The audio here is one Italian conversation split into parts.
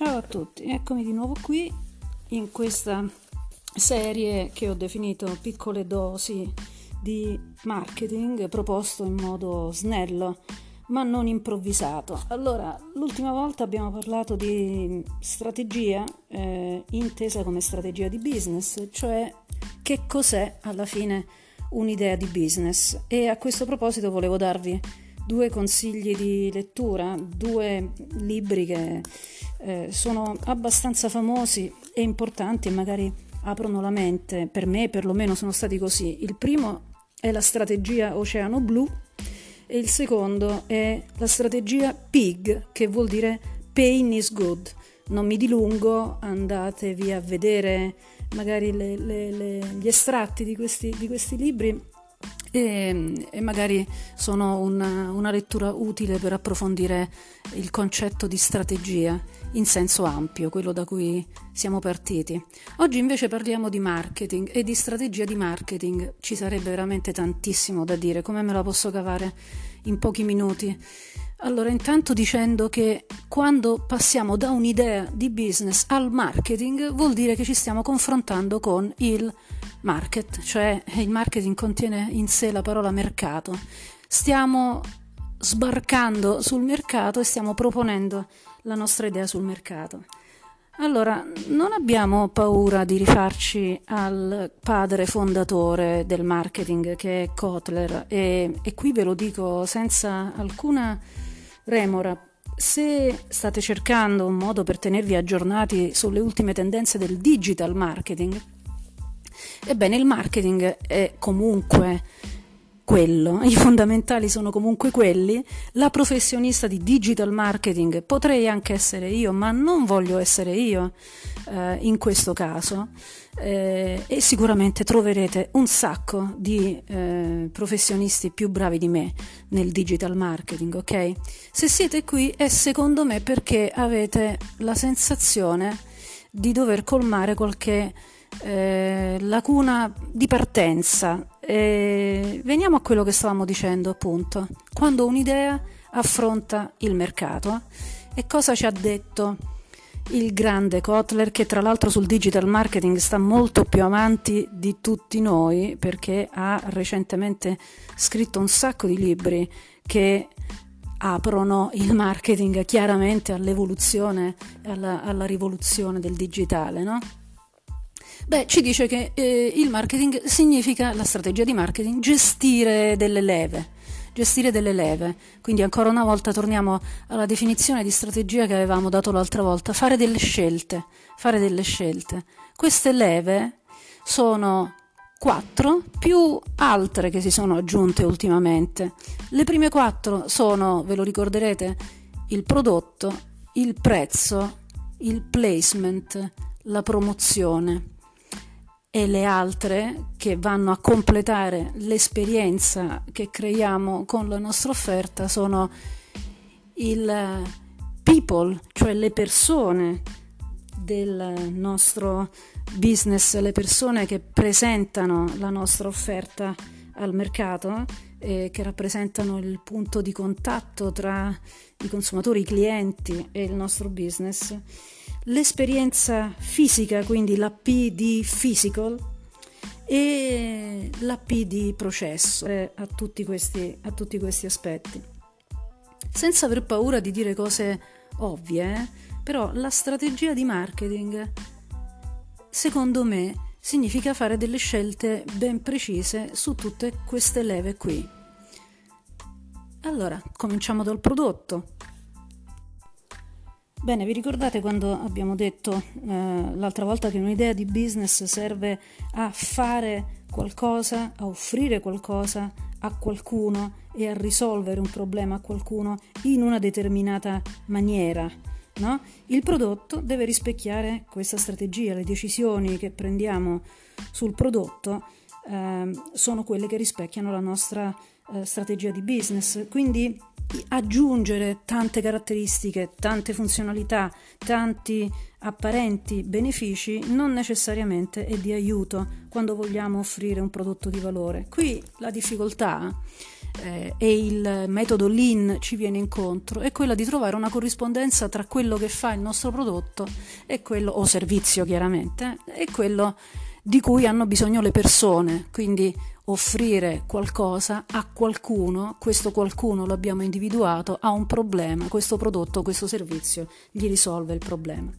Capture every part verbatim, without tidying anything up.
Ciao a tutti, eccomi di nuovo qui in questa serie che ho definito piccole dosi di marketing proposto in modo snello ma non improvvisato. Allora, l'ultima volta abbiamo parlato di strategia eh, intesa come strategia di business, cioè che cos'è alla fine un'idea di business, e a questo proposito volevo darvi due consigli di lettura, due libri che eh, sono abbastanza famosi e importanti e magari aprono la mente, per me perlomeno sono stati così. Il primo è la strategia Oceano Blu e il secondo è la strategia Pig, che vuol dire Pain is Good. Non mi dilungo, andatevi a vedere magari le, le, le, gli estratti di questi, di questi libri. E, e magari sono una, una lettura utile per approfondire il concetto di strategia in senso ampio, quello da cui siamo partiti. Oggi invece parliamo di marketing e di strategia di marketing. Ci sarebbe veramente tantissimo da dire, come me la posso cavare in pochi minuti? Allora, intanto dicendo che quando passiamo da un'idea di business al marketing vuol dire che ci stiamo confrontando con il market, cioè il marketing contiene in sé la parola mercato. Stiamo sbarcando sul mercato e stiamo proponendo la nostra idea sul mercato. Allora, non abbiamo paura di rifarci al padre fondatore del marketing, che è Kotler, e, e qui ve lo dico senza alcuna remora. Se state cercando un modo per tenervi aggiornati sulle ultime tendenze del digital marketing, ebbene, il marketing è comunque quello, i fondamentali sono comunque quelli. La professionista di digital marketing potrei anche essere io, ma non voglio essere io eh, in questo caso, eh, e sicuramente troverete un sacco di eh, professionisti più bravi di me nel digital marketing, ok? Se siete qui è secondo me perché avete la sensazione di dover colmare qualche Eh, lacuna di partenza. Eh, veniamo a quello che stavamo dicendo, appunto. Quando un'idea affronta il mercato, e cosa ci ha detto il grande Kotler, che tra l'altro sul digital marketing sta molto più avanti di tutti noi perché ha recentemente scritto un sacco di libri che aprono il marketing chiaramente all'evoluzione, alla, alla rivoluzione del digitale, no? Beh, ci dice che eh, il marketing significa, la strategia di marketing, gestire delle leve, gestire delle leve. Quindi ancora una volta torniamo alla definizione di strategia che avevamo dato l'altra volta, fare delle scelte, fare delle scelte. Queste leve sono quattro più altre che si sono aggiunte ultimamente. Le prime quattro sono, ve lo ricorderete, il prodotto, il prezzo, il placement, la promozione. E le altre, che vanno a completare l'esperienza che creiamo con la nostra offerta, sono il people, cioè le persone del nostro business, le persone che presentano la nostra offerta al mercato, eh, che rappresentano il punto di contatto tra i consumatori, i clienti e il nostro business. L'esperienza fisica, quindi la P di physical, e la P di processo, a tutti questi, a tutti questi aspetti. Senza aver paura di dire cose ovvie, eh? Però la strategia di marketing, secondo me, significa fare delle scelte ben precise su tutte queste leve qui. Allora, cominciamo dal prodotto. Bene, vi ricordate quando abbiamo detto eh, l'altra volta che un'idea di business serve a fare qualcosa, a offrire qualcosa a qualcuno e a risolvere un problema a qualcuno in una determinata maniera, no? Il prodotto deve rispecchiare questa strategia, le decisioni che prendiamo sul prodotto eh, sono quelle che rispecchiano la nostra eh, strategia di business, quindi aggiungere tante caratteristiche, tante funzionalità, tanti apparenti benefici non necessariamente è di aiuto quando vogliamo offrire un prodotto di valore. Qui la difficoltà eh, e il metodo Lean ci viene incontro è quella di trovare una corrispondenza tra quello che fa il nostro prodotto e quello, o servizio chiaramente, eh, e quello di cui hanno bisogno le persone, quindi offrire qualcosa a qualcuno, questo qualcuno lo abbiamo individuato, ha un problema, questo prodotto, questo servizio gli risolve il problema.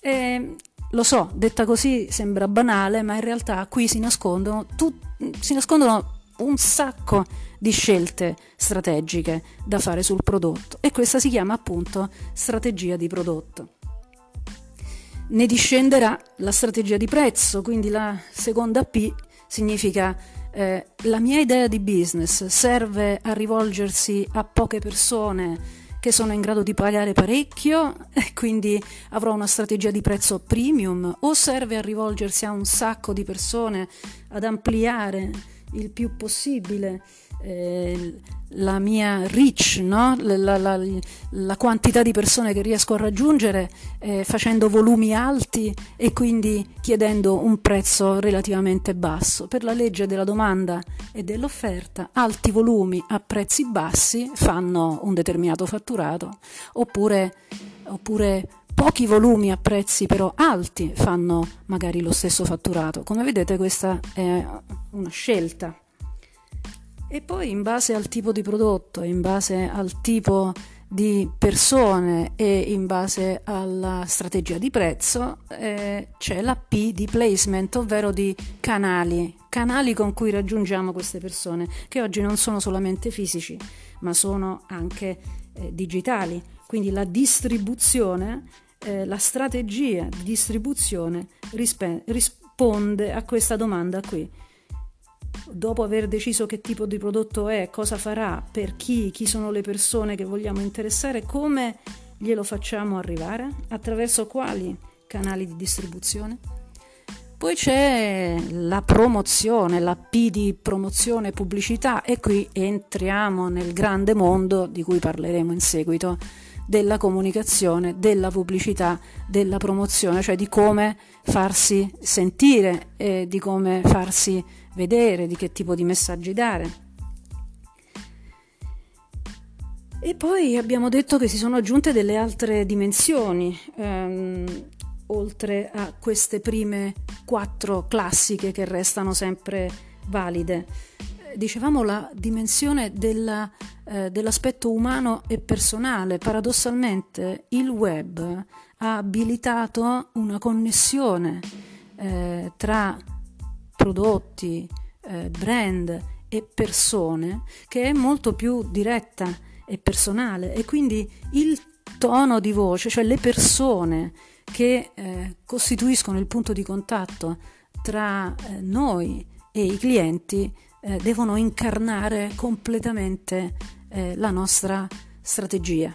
E, lo so, detta così sembra banale, ma in realtà qui si nascondono, tut- si nascondono un sacco di scelte strategiche da fare sul prodotto, e questa si chiama appunto strategia di prodotto. Ne discenderà la strategia di prezzo, quindi la seconda P significa eh, la mia idea di business serve a rivolgersi a poche persone che sono in grado di pagare parecchio e quindi avrò una strategia di prezzo premium, o serve a rivolgersi a un sacco di persone, ad ampliare il più possibile eh, la mia reach, no? la, la, la quantità di persone che riesco a raggiungere eh, facendo volumi alti e quindi chiedendo un prezzo relativamente basso. Per la legge della domanda e dell'offerta, alti volumi a prezzi bassi fanno un determinato fatturato, oppure, oppure pochi volumi a prezzi però alti fanno magari lo stesso fatturato. Come vedete, questa è una scelta. E poi, in base al tipo di prodotto, in base al tipo di persone e in base alla strategia di prezzo, eh, c'è la P di placement, ovvero di canali, canali con cui raggiungiamo queste persone, che oggi non sono solamente fisici, ma sono anche eh, digitali. Quindi la distribuzione, eh, la strategia di distribuzione rispe- risponde a questa domanda qui. Dopo aver deciso che tipo di prodotto è, cosa farà, per chi, chi sono le persone che vogliamo interessare, come glielo facciamo arrivare, attraverso quali canali di distribuzione. Poi c'è la promozione, la P di promozione, pubblicità, e qui entriamo nel grande mondo di cui parleremo in seguito, della comunicazione, della pubblicità, della promozione, cioè di come farsi sentire, eh, di come farsi vedere, di che tipo di messaggi dare. E poi abbiamo detto che si sono aggiunte delle altre dimensioni, ehm, oltre a queste prime quattro classiche che restano sempre valide. Dicevamo la dimensione della, eh, dell'aspetto umano e personale. Paradossalmente il web ha abilitato una connessione eh, tra prodotti, eh, brand e persone che è molto più diretta e personale, e quindi il tono di voce, cioè le persone che eh, costituiscono il punto di contatto tra eh, noi e i clienti, Eh, devono incarnare completamente eh, la nostra strategia,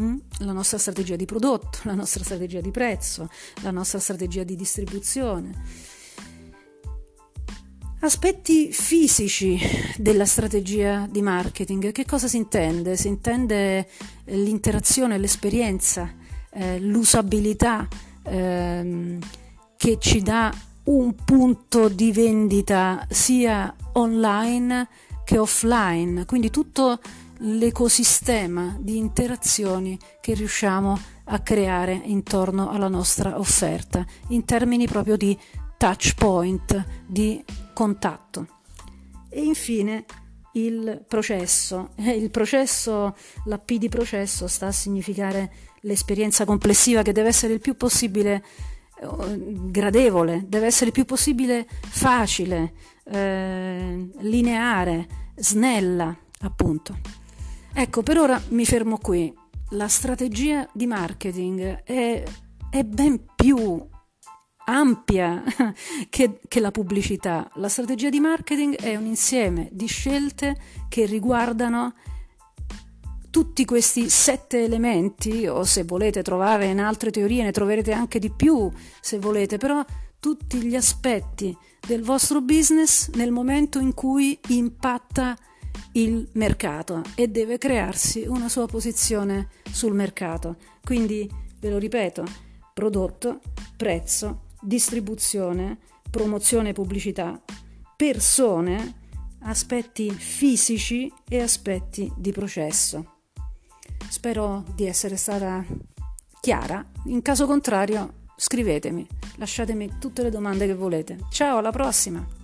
mm? la nostra strategia di prodotto, la nostra strategia di prezzo, la nostra strategia di distribuzione. Aspetti fisici della strategia di marketing. Che cosa si intende? Si intende l'interazione, l'esperienza, eh, l'usabilità ehm, che ci dà un punto di vendita sia online che offline, quindi tutto l'ecosistema di interazioni che riusciamo a creare intorno alla nostra offerta, in termini proprio di touch point, di contatto. E infine il processo. Il processo, la P di processo, sta a significare l'esperienza complessiva, che deve essere il più possibile gradevole, deve essere il più possibile facile, eh, lineare, snella, appunto. Ecco, per ora mi fermo qui. La strategia di marketing è, è ben più ampia che, che la pubblicità. La strategia di marketing è un insieme di scelte che riguardano tutti questi sette elementi, o se volete trovare in altre teorie ne troverete anche di più se volete, però tutti gli aspetti del vostro business nel momento in cui impatta il mercato e deve crearsi una sua posizione sul mercato. Quindi ve lo ripeto: prodotto, prezzo, distribuzione, promozione e pubblicità, persone, aspetti fisici e aspetti di processo. Spero di essere stata chiara, in caso contrario scrivetemi, lasciatemi tutte le domande che volete. Ciao, alla prossima!